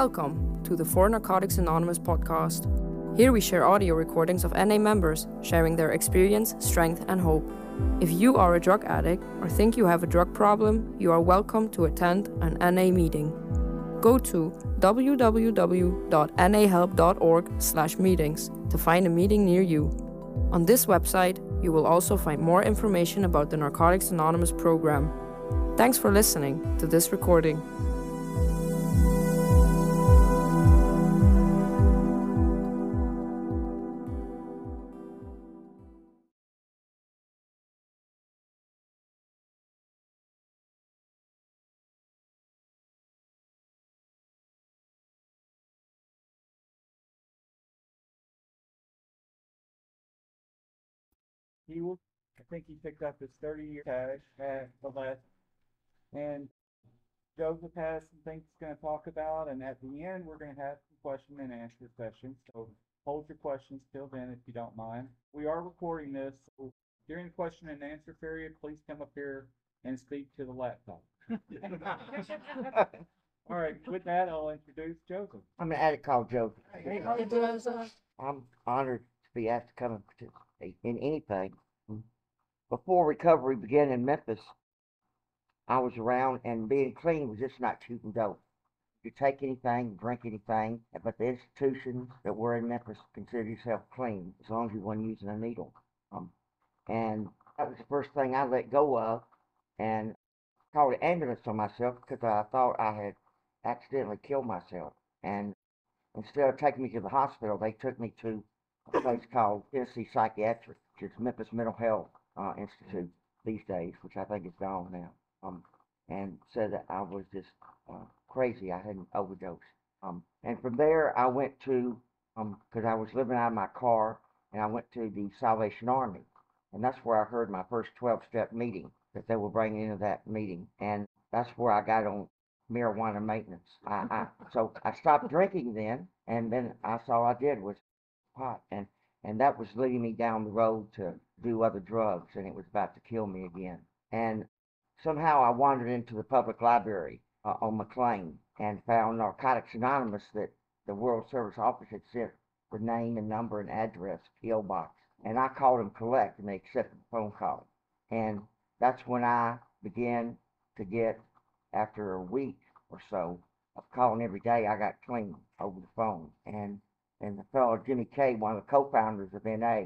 Welcome to the For Narcotics Anonymous podcast. Here we share audio recordings of NA members sharing their experience, strength, and hope. If you are a drug addict or think you have a drug problem, you are welcome to attend an NA meeting. Go to www.nahelp.org/meetings to find a meeting near you. On this website, you will also find more information about the Narcotics Anonymous program. Thanks for listening to this recording. I think he picked up his 30-year tag at the last. And Joseph has some things he's going to talk about. And at the end, we're going to have some question and answer sessions. So hold your questions till then if you don't mind. We are recording this. So during the question and answer period, please come up here and speak to the laptop. All right. With that, I'll introduce Joseph. I'm an addict called Joseph. Hey, how you doing, son? I'm honored to be asked to come and participate in anything. Before recovery began in Memphis, I was around, and being clean was just not cheap and dope. You take anything, drink anything, but the institutions that were in Memphis considered yourself clean as long as you weren't using a needle. And that was the first thing I let go of, and called an ambulance on myself because I thought I had accidentally killed myself. And instead of taking me to the hospital, they took me to a place called Tennessee Psychiatric, which is Memphis Mental Health Institute these days, which I think is gone now, and said that I was just crazy. I had an overdose. And from there, I went to, because I was living out of my car, and I went to the Salvation Army, and that's where I heard my first 12-step meeting that they were bringing into that meeting, and that's where I got on marijuana maintenance. So I stopped drinking then, and then that's all I did was pot, and that was leading me down the road to do other drugs, and it was about to kill me again. And somehow I wandered into the public library on McLean and found Narcotics Anonymous that the World Service Office had sent the name and number and address, PO box, and I called them collect, and they accepted the phone call. And that's when I began to get, after a week or so of calling every day, I got clean over the phone. And the fellow, Jimmy K., one of the co-founders of NA,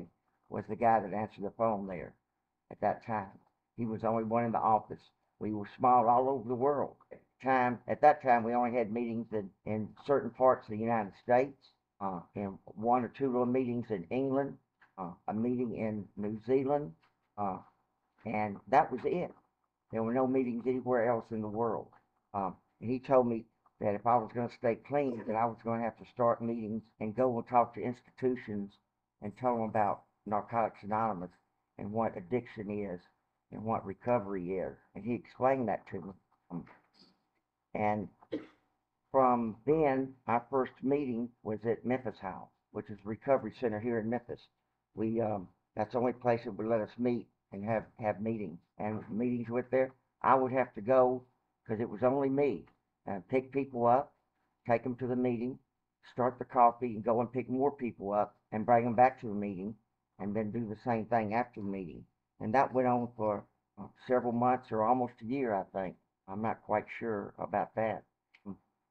was the guy that answered the phone there at that time. He was the only one in the office. We were small all over the world. At that time, we only had meetings in certain parts of the United States, and one or two little meetings in England, a meeting in New Zealand, and that was it. There were no meetings anywhere else in the world. And he told me that if I was going to stay clean, that I was going to have to start meetings and go and talk to institutions and tell them about Narcotics Anonymous and what addiction is and what recovery is. And he explained that to me. And from then, our first meeting was at Memphis House, which is a recovery center here in Memphis. That's the only place that would let us meet and have meetings. And meetings with there, I would have to go because it was only me. Pick people up, take them to the meeting, start the coffee, and go and pick more people up and bring them back to the meeting, and then do the same thing after the meeting. And that went on for several months or almost a year, I think. I'm not quite sure about that.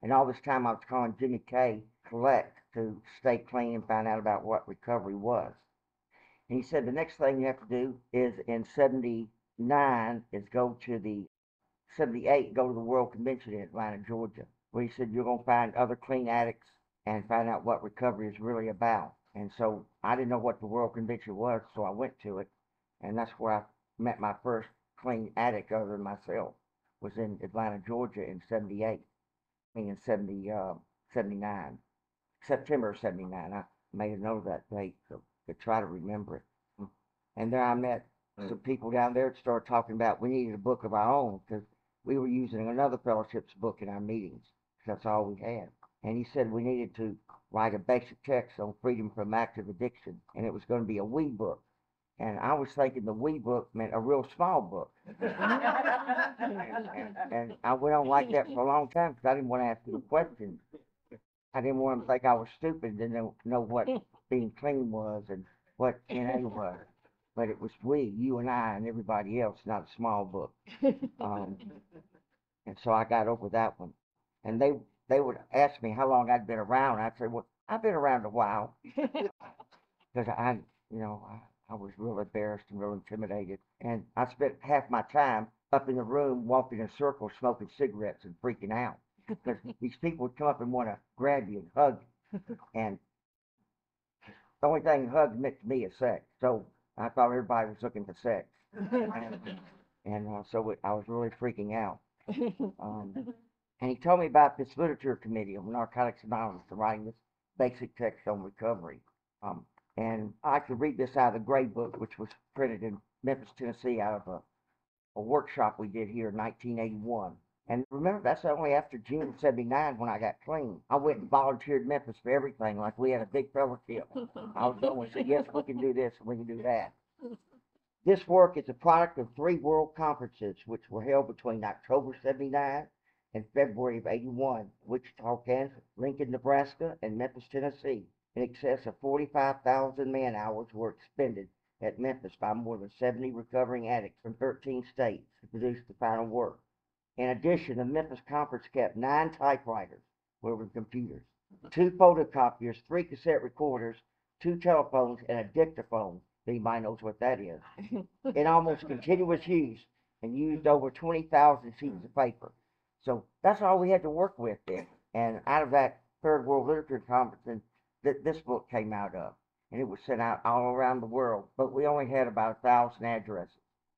And all this time I was calling Jimmy K. collect to stay clean and find out about what recovery was. And he said the next thing you have to do is in 79 is go to the 78, go to the World Convention in Atlanta, Georgia, where he said you're going to find other clean addicts and find out what recovery is really about. And so I didn't know what the World Convention was, so I went to it, and that's where I met my first clean addict other than myself, was in Atlanta, Georgia in 78, I mean in 79, September of 79. I made a note of that date to try to remember it. And there I met some people down there started talking about we needed a book of our own because we were using another fellowship's book in our meetings. That's all we had. And he said we needed to write a basic text on freedom from active addiction, and it was going to be a wee book. And I was thinking the wee book meant a real small book. and I went on like that for a long time because I didn't want to ask him questions. I didn't want them to think I was stupid, didn't know what being clean was and what NA was. But it was we, you and I, and everybody else, not a small book. And so I got over that one. And they would ask me how long I'd been around. I'd say, well, I've been around a while. Because I was real embarrassed and real intimidated. And I spent half my time up in the room, walking in circles, smoking cigarettes and freaking out. Because these people would come up and want to grab you and hug you. And the only thing hug meant to me is sex. So I thought everybody was looking for sex. So I was really freaking out. And he told me about this literature committee on Narcotics Anonymous and writing this basic text on recovery. And I could read this out of the Gray Book, which was printed in Memphis, Tennessee, out of a workshop we did here in 1981. And remember, that's only after June of 79 when I got clean. I went and volunteered in Memphis for everything, like we had a big fellowship. I was going and said, yes, we can do this and we can do that. This work is a product of 3 world conferences, which were held between October 79 and February of 81, Wichita, Kansas, Lincoln, Nebraska, and Memphis, Tennessee. In excess of 45,000 man-hours were expended at Memphis by more than 70 recovering addicts from 13 states to produce the final work. In addition, the Memphis Conference kept 9 typewriters, where were computers, 2 photocopiers, 3 cassette recorders, 2 telephones, and a dictaphone. Anybody knows what that is. In almost continuous use, and used over 20,000 sheets of paper. So that's all we had to work with then. And out of that Third World Literature Conference that this book came out of, and it was sent out all around the world. But we only had about 1,000 addresses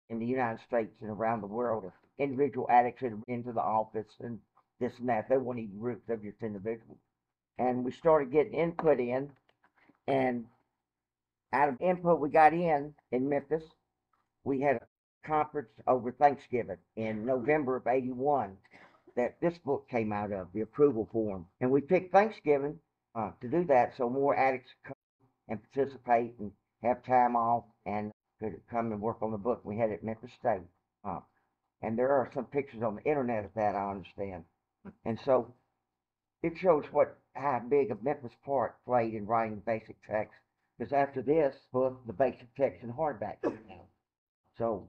in the United States and around the world. Individual addicts into the office and this and that. They weren't even groups, they were just individuals. And we started getting input in, and out of input we got in Memphis, we had a conference over Thanksgiving in November of 81 that this book came out of, the approval form. And we picked Thanksgiving to do that so more addicts come and participate and have time off and could come and work on the book. We had it at Memphis State. And there are some pictures on the internet of that, I understand. And so it shows how big a Memphis part played in writing basic text. Because after this book, the basic text and hardback came out. So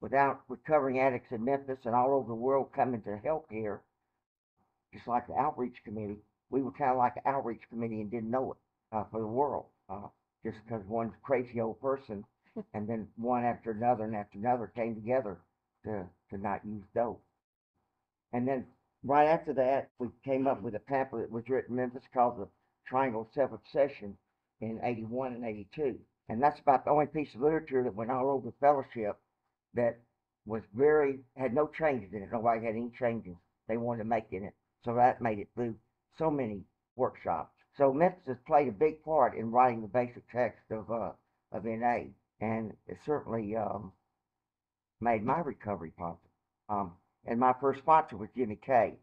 without recovering addicts in Memphis and all over the world coming to help here, just like the outreach committee, we were kind of like an outreach committee and didn't know it for the world. Just because one crazy old person and then one after another came together to not use dope. And then right after that, we came up with a pamphlet that was written in Memphis called the Triangle of Self Obsession in 81 and 82. And that's about the only piece of literature that went all over the fellowship that was had no changes in it. Nobody had any changes they wanted to make in it. So that made it through so many workshops. So Memphis has played a big part in writing the basic text of NA. And it certainly made my recovery possible. And my first sponsor was Jimmy K.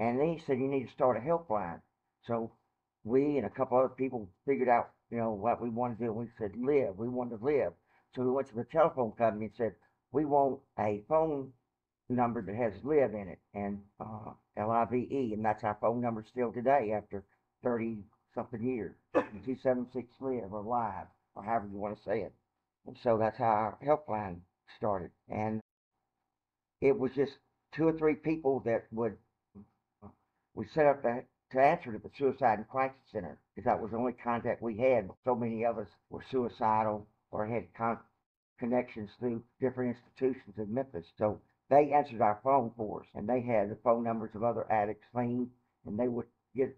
And then he said, you need to start a helpline. So we and a couple other people figured out, what we wanted to do. We said, live. We wanted to live. So we went to the telephone company and said, we want a phone number that has live in it, and L-I-V-E. And that's our phone number still today after 30-something years. 276-LIVE or live, or however you want to say it. And so that's how our helpline started. And it was just 2 or 3 people that we set up to answer to the Suicide and Crisis Center, because that was the only contact we had. So many of us were suicidal or had connections through different institutions in Memphis. So they answered our phone for us, and they had the phone numbers of other addicts clean, and they would get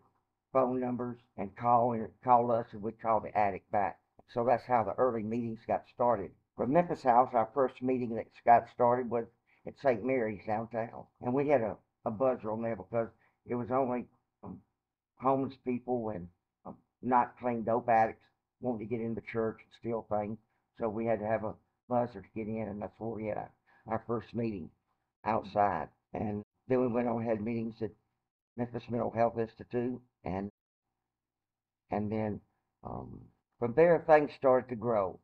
phone numbers and call us, and we'd call the addict back. So that's how the early meetings got started. From Memphis House, our first meeting that got started was at St. Mary's downtown. And we had a buzzer on there because it was only homeless people and not clean dope addicts wanting to get into church and steal things. So we had to have a buzzer to get in, and that's where we had our first meeting outside. And then we went on and had meetings at Memphis Mental Health Institute. And then from there, things started to grow.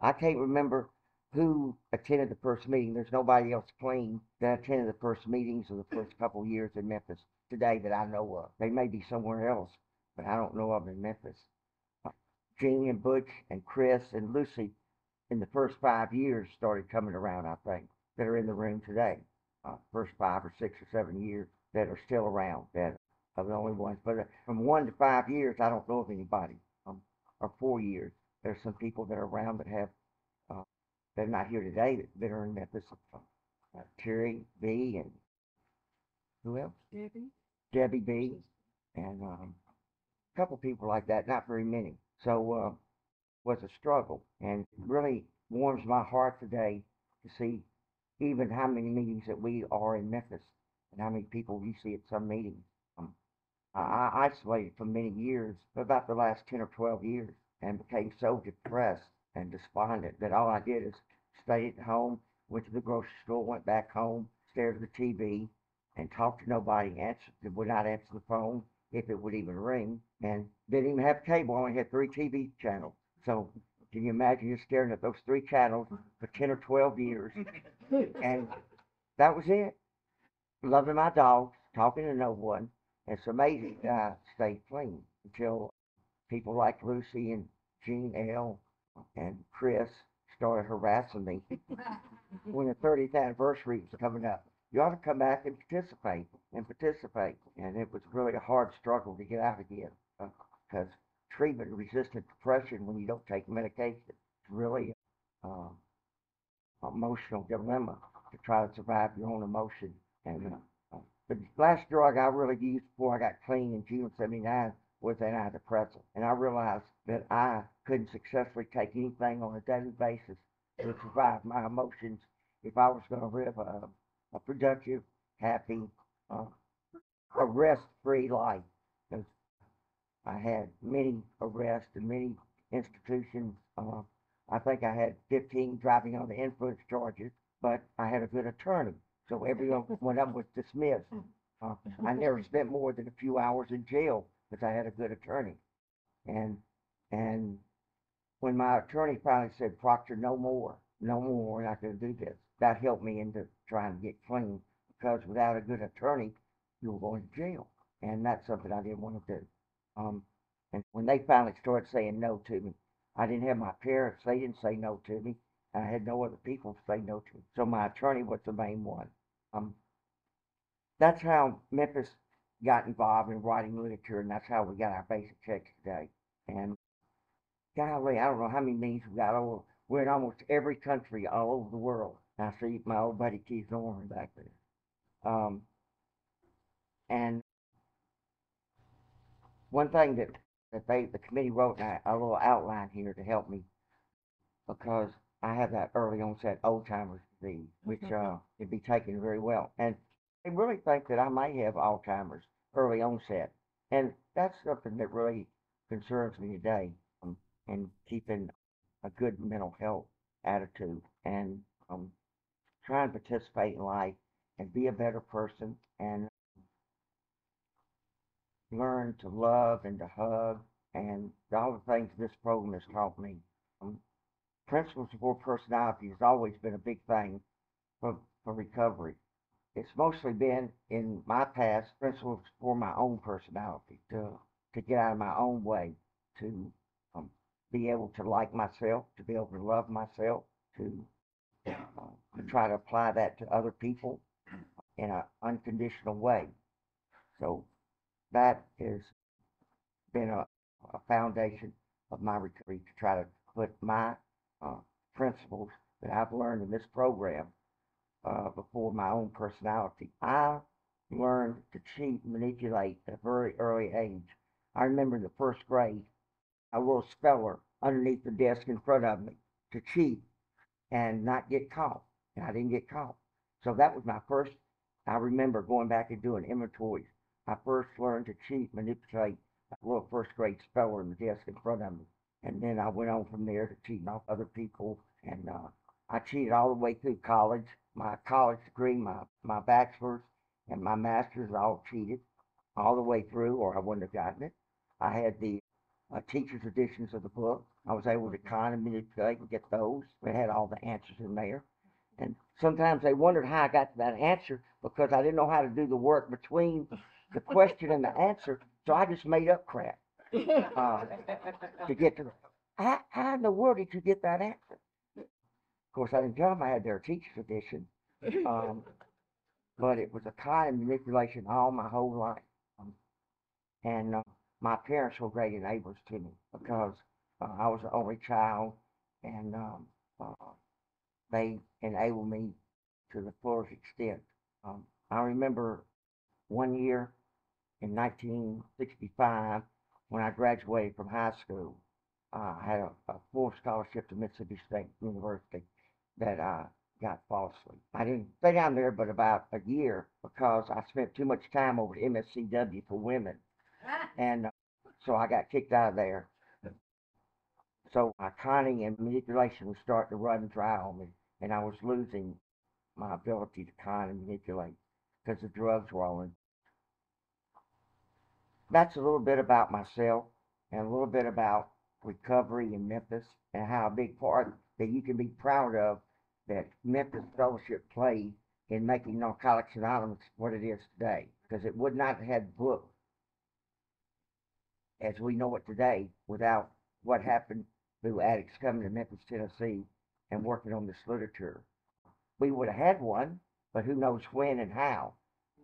I can't remember who attended the first meeting. There's nobody else clean that attended the first meetings of the first couple years in Memphis today that I know of. They may be somewhere else but I don't know of in Memphis. Gene and Butch and Chris and Lucy in the first 5 years started coming around, I think, that are in the room today. First 5 or 6 or 7 years that are still around, that are the only ones. But from 1 to 5 years, I don't know of anybody, or 4 years. There's some people that are around that have, they're not here today, that are in Memphis. Terry B. and who else? Debbie B. And a couple people like that, not very many. So was a struggle, and really warms my heart today to see even how many meetings that we are in Memphis and how many people we see at some meetings. I isolated for many years, for about the last 10 or 12 years, and became so depressed and despondent that all I did is stayed at home, went to the grocery store, went back home, stared at the TV, and talked to nobody, would not answer the phone if it would even ring, and didn't even have cable. I only had 3 TV channels. So can you imagine you're staring at those 3 channels for 10 or 12 years? And that was it. Loving my dogs, talking to no one. It's amazing that I stayed clean until people like Lucy and Jean L. and Chris started harassing me when the 30th anniversary was coming up. You ought to come back and participate. And it was really a hard struggle to get out again, because treatment-resistant depression, when you don't take medication, it's really an emotional dilemma to try to survive your own emotion. And the last drug I really used before I got clean in June of '79 was antidepressant. And I realized that I couldn't successfully take anything on a daily basis to survive my emotions if I was going to live a productive, happy, arrest-free life. I had many arrests and many institutions. I think I had 15 driving under influence charges, but I had a good attorney, so every one of them was dismissed. I never spent more than a few hours in jail because I had a good attorney. And when my attorney finally said, "Proctor, no more, we're not going to do this," that helped me into trying to get clean, because without a good attorney, you were going to jail, and that's something I didn't want to do. And when they finally started saying no to me, I didn't have my parents, they didn't say no to me, and I had no other people to say no to me. So my attorney was the main one. That's how Memphis got involved in writing literature, and that's how we got our basic text today. And golly, I don't know how many meetings we got. We're in almost every country all over the world. I see my old buddy Keith Norman back there. And one thing that the committee wrote, and a little outline here to help me, because I have that early onset Alzheimer's disease, which can be taken very well. And they really think that I might have Alzheimer's early onset. And that's something that really concerns me today, in keeping a good mental health attitude and trying to participate in life and be a better person and learn to love and to hug and all the things this program has taught me. Principles for personality has always been a big thing for recovery. It's mostly been, in my past, principles for my own personality, to get out of my own way, to be able to like myself, to be able to love myself, to try to apply that to other people in an unconditional way. So that has been a foundation of my recovery, to try to put my principles that I've learned in this program before my own personality. I learned to cheat and manipulate at a very early age. I remember in the first grade, I wrote a speller underneath the desk in front of me to cheat and not get caught. And I didn't get caught. So that was my first, I remember going back and doing inventories. I first learned to cheat, manipulate a little first grade speller in the desk in front of me. And then I went on from there to cheating off other people. And I cheated all the way through college. My college degree, my bachelor's, and my master's, I all cheated all the way through, or I wouldn't have gotten it. I had the teacher's editions of the book. I was able to con and manipulate and get those. They had all the answers in there. And sometimes they wondered how I got to that answer, because I didn't know how to do the work between the question and the answer, so I just made up crap. to get to. How in the world did you get that accent? Of course, I didn't tell them I had their teacher's edition, but it was a kind of manipulation all my whole life. And my parents were great enablers to me because I was the only child, and they enabled me to the fullest extent. I remember one year in 1965 when I graduated from high school, I had a full scholarship to Mississippi State University that I got falsely. I didn't stay down there but about a year because I spent too much time over at MSCW for women. And so I got kicked out of there. So my conning and manipulation was starting to run dry on me, and I was losing my ability to con and manipulate because the drugs were all in. That's a little bit about myself and a little bit about recovery in Memphis and how a big part that you can be proud of that Memphis Fellowship played in making Narcotics Anonymous what it is today, because it would not have had books as we know it today without what happened through addicts coming to Memphis, Tennessee and working on this literature. We would have had one, but who knows when and how,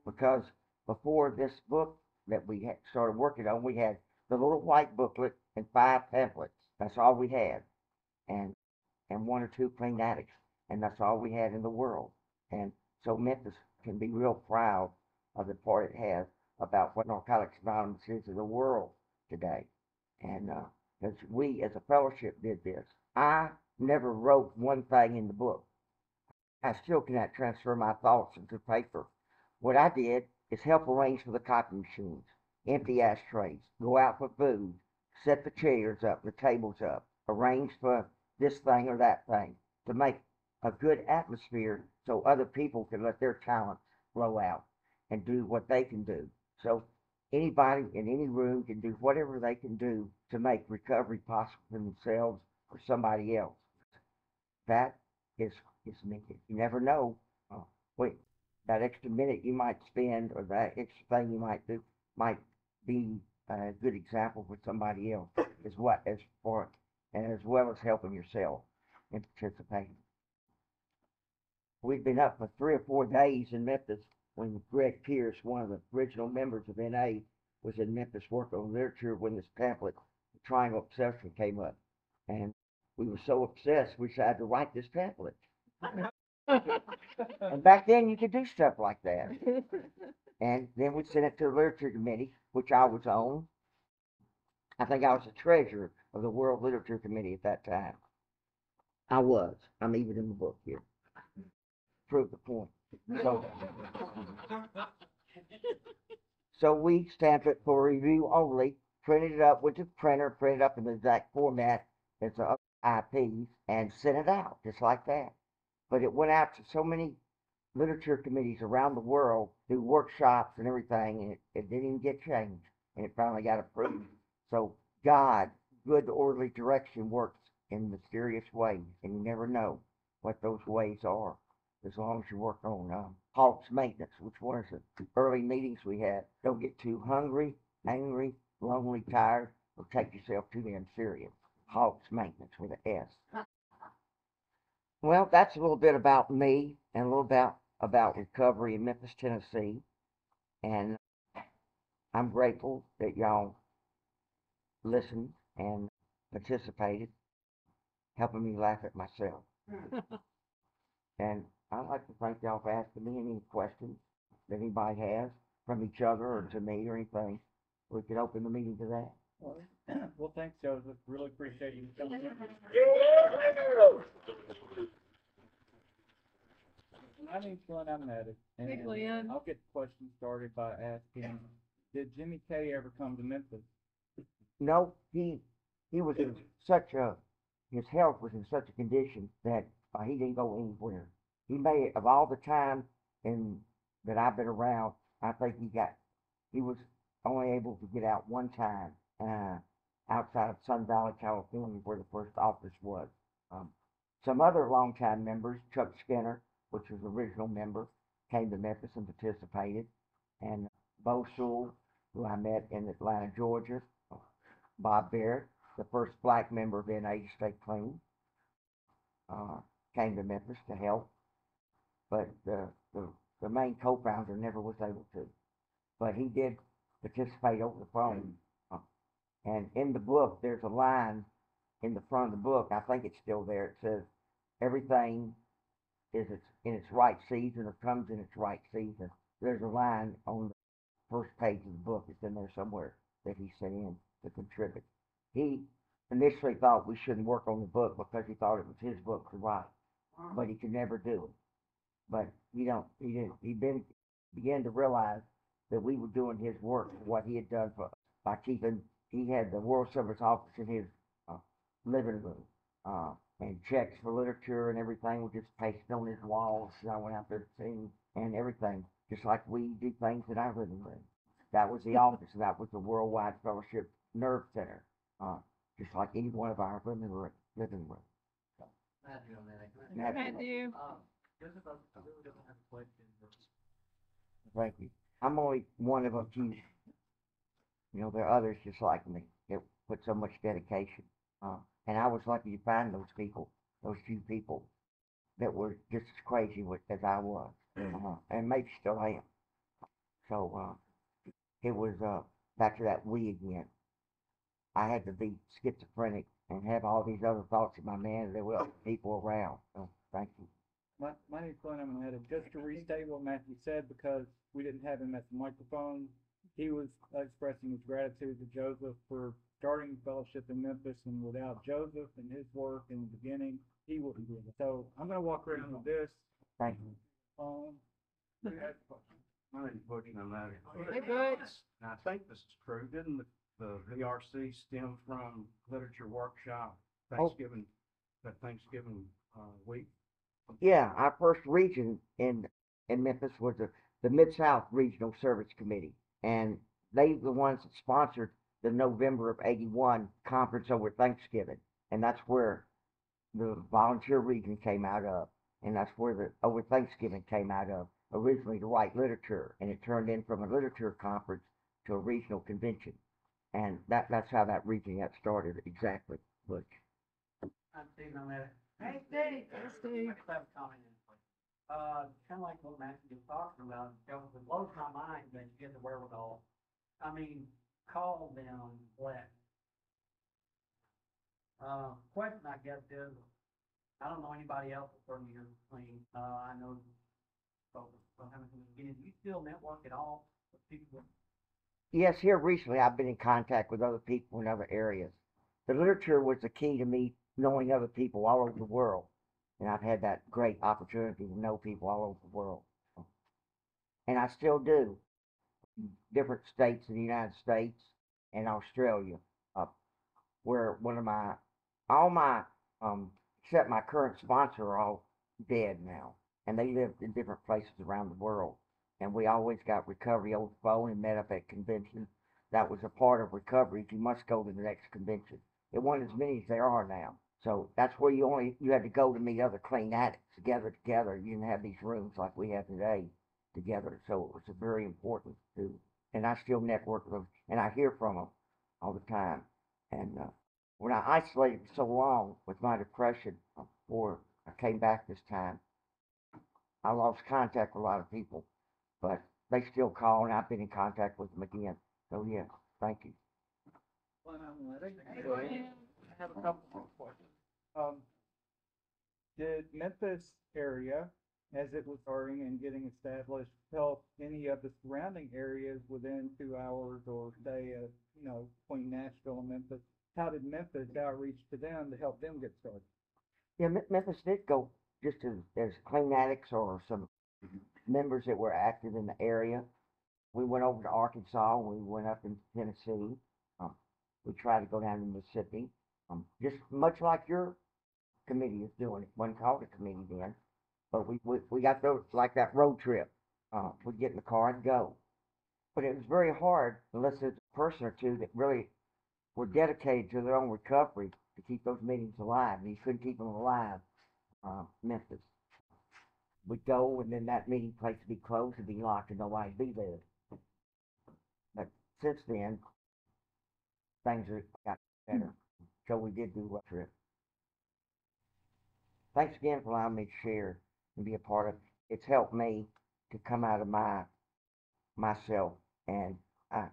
because before this book that we had started working on, we had the little white booklet and 5 pamphlets. That's all we had, and 1 or 2 clean addicts, and that's all we had in the world. And so Memphis can be real proud of the part it has about what Narcotics Anonymous is in the world today. And as we as a fellowship did this, I never wrote one thing in the book. I still cannot transfer my thoughts into paper. What I did is help arrange for the copy machines, empty ashtrays, go out for food, set the chairs up, the tables up, arrange for this thing or that thing to make a good atmosphere so other people can let their talents flow out and do what they can do. So anybody in any room can do whatever they can do to make recovery possible for themselves or somebody else. That is needed. You never know. That extra minute you might spend or that extra thing you might do might be a good example for somebody else as well as helping yourself in participating. We'd been up for 3 or 4 days in Memphis when Greg Pierce, one of the original members of NA, was in Memphis working on literature when this pamphlet, The Triangle of Obsession, came up. And we were so obsessed we decided to write this pamphlet. And back then you could do stuff like that. And then we sent it to the literature committee, which I was on. I think I was the treasurer of the World Literature Committee at that time. I'm even in the book here. Prove the point. So we stamped it for review only, printed it up with the printer, printed up in the exact format as the IPs, and sent it out just like that. But it went out to so many literature committees around the world, through workshops and everything, and it didn't even get changed, and it finally got approved. So God, good orderly direction, works in mysterious ways, and you never know what those ways are as long as you work on Hawk's maintenance, which was the early meetings we had. Don't get too hungry, angry, lonely, tired, or take yourself too damn serious. Hawk's maintenance with an S. Well, that's a little bit about me and a little about recovery in Memphis, Tennessee. And I'm grateful that y'all listened and participated, helping me laugh at myself. And I'd like to thank y'all for asking me any questions that anybody has from each other or to me or anything. We could open the meeting to that. Well, thanks, Joseph. Really appreciate you coming in. My name's Glenn. I'm an addict. And I'll get the question started by asking, did Jimmy K. ever come to Memphis? No, he was in such a, his health was in such a condition that he didn't go anywhere. He may, of all the time that I've been around, I think he was only able to get out one time outside of Sun Valley, California, where the first office was. Some other longtime members, Chuck Skinner, which was the original member, came to Memphis and participated, and Bo Sewell, who I met in Atlanta, Georgia, Bob Barrett, the first black member of NA Stay Clean, came to Memphis to help, but the main co-founder never was able to. But he did participate over the phone. And in the book, there's a line in the front of the book, I think it's still there, it says, everything is in its right season or comes in its right season. There's a line on the first page of the book, it's in there somewhere, that he sent in to contribute. He initially thought we shouldn't work on the book because he thought it was his book to write, but he could never do it. But he began to realize that we were doing his work, what he had done for us, by keeping, he had the World Service Office in his living room, and checks for literature and everything were just pasted on his walls, and I went out there to see, and everything, just like we do things in our living room. That was the office, and that was the Worldwide Fellowship Nerve Center, just like any one of our living rooms. Matthew, Matthew. Thank you. I'm only one of a few. You know, there are others just like me that put so much dedication. And I was lucky to find those people, those few people that were just as crazy as I was, and maybe still am. So it was back to that we again. I had to be schizophrenic and have all these other thoughts in my mind. There were people around. Thank you. My name's Glenn. I'm going to just to restate what Matthew said, because we didn't have him at the microphone. He was expressing his gratitude to Joseph for starting fellowship in Memphis, and without Joseph and his work in the beginning, he wouldn't do it. So I'm going to walk right into this. Thank you. My name's Butch, and I'm out here. Hey, Butch. I think this is true. Didn't the VRC stem from literature workshop Thanksgiving, that Thanksgiving week? Yeah, our first region in Memphis was the Mid-South Regional Service Committee, and they were the ones that sponsored the November of 81 conference over Thanksgiving, and that's where the volunteer region came out of, and that's where the over Thanksgiving came out of, originally to write literature, and it turned in from a literature conference to a regional convention, and that's how that region got started exactly. Look, I'm Steve on that. Hey, Steve. I have a comment in place. Kind of like what Matthew was talking about, it blows my mind that you get the wherewithal. I mean, call them black. Question I guess is, I don't know anybody else that's 30 years clean. I know folks from the beginning. Do you still network at all with people? Yes, here recently I've been in contact with other people in other areas. The literature was the key to me knowing other people all over the world. And I've had that great opportunity to know people all over the world. And I still do. Different states in the United States and Australia, where one of my, all my, except my current sponsor are all dead now. And they lived in different places around the world. And we always got recovery over the phone and met up at conventions. That was a part of recovery. You must go to the next convention. It wasn't as many as there are now. So that's where you had to go to meet other clean addicts, together. You didn't have these rooms like we have today together. So it was a very important to, and I still network with them, and I hear from them all the time. And when I isolated so long with my depression before I came back this time, I lost contact with a lot of people, but they still call, and I've been in contact with them again. So yeah, thank you. Well, I have a couple questions. Did Memphis area, as it was starting and getting established, help any of the surrounding areas within 2 hours or say, between Nashville and Memphis? How did Memphis outreach to them to help them get started? Yeah, Memphis did go just as clean addicts or some members that were active in the area. We went over to Arkansas. We went up into Tennessee. We tried to go down to Mississippi. Just much like your committee is doing. It wasn't called a committee then. But we got those, like that road trip. We'd get in the car and go. But it was very hard, unless there's a person or two that really were dedicated to their own recovery, to keep those meetings alive. And you couldn't keep them alive, Memphis. We'd go, and then that meeting place would be closed, would be locked, and nobody'd be there. But since then, things got better. So we did do a trip. Thanks again for allowing me to share and be a part of. It's helped me to come out of myself, and I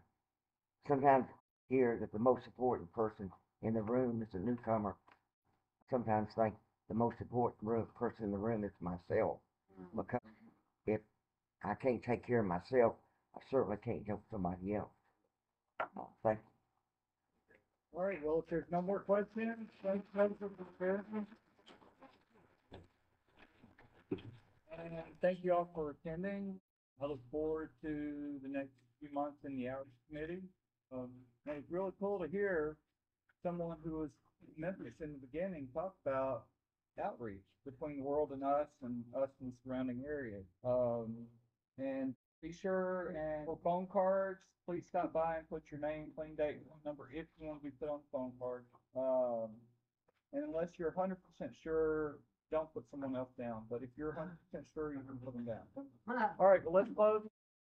sometimes hear that the most important person in the room is a newcomer. I sometimes think the most important person in the room is myself, because if I can't take care of myself, I certainly can't help somebody else. Thank you. All right, well, if there's no more questions, thanks for the presentation. And thank you all for attending. I look forward to the next few months in the Outreach Committee. And it's really cool to hear someone who was in Memphis in the beginning talk about outreach between the world and us in the surrounding area. And be sure, and for phone cards, please stop by and put your name, claim date, phone number if you want to be put on the phone card. And unless you're 100% sure, don't put someone else down. But if you're 100% sure, you can put them down. All right, well, let's close.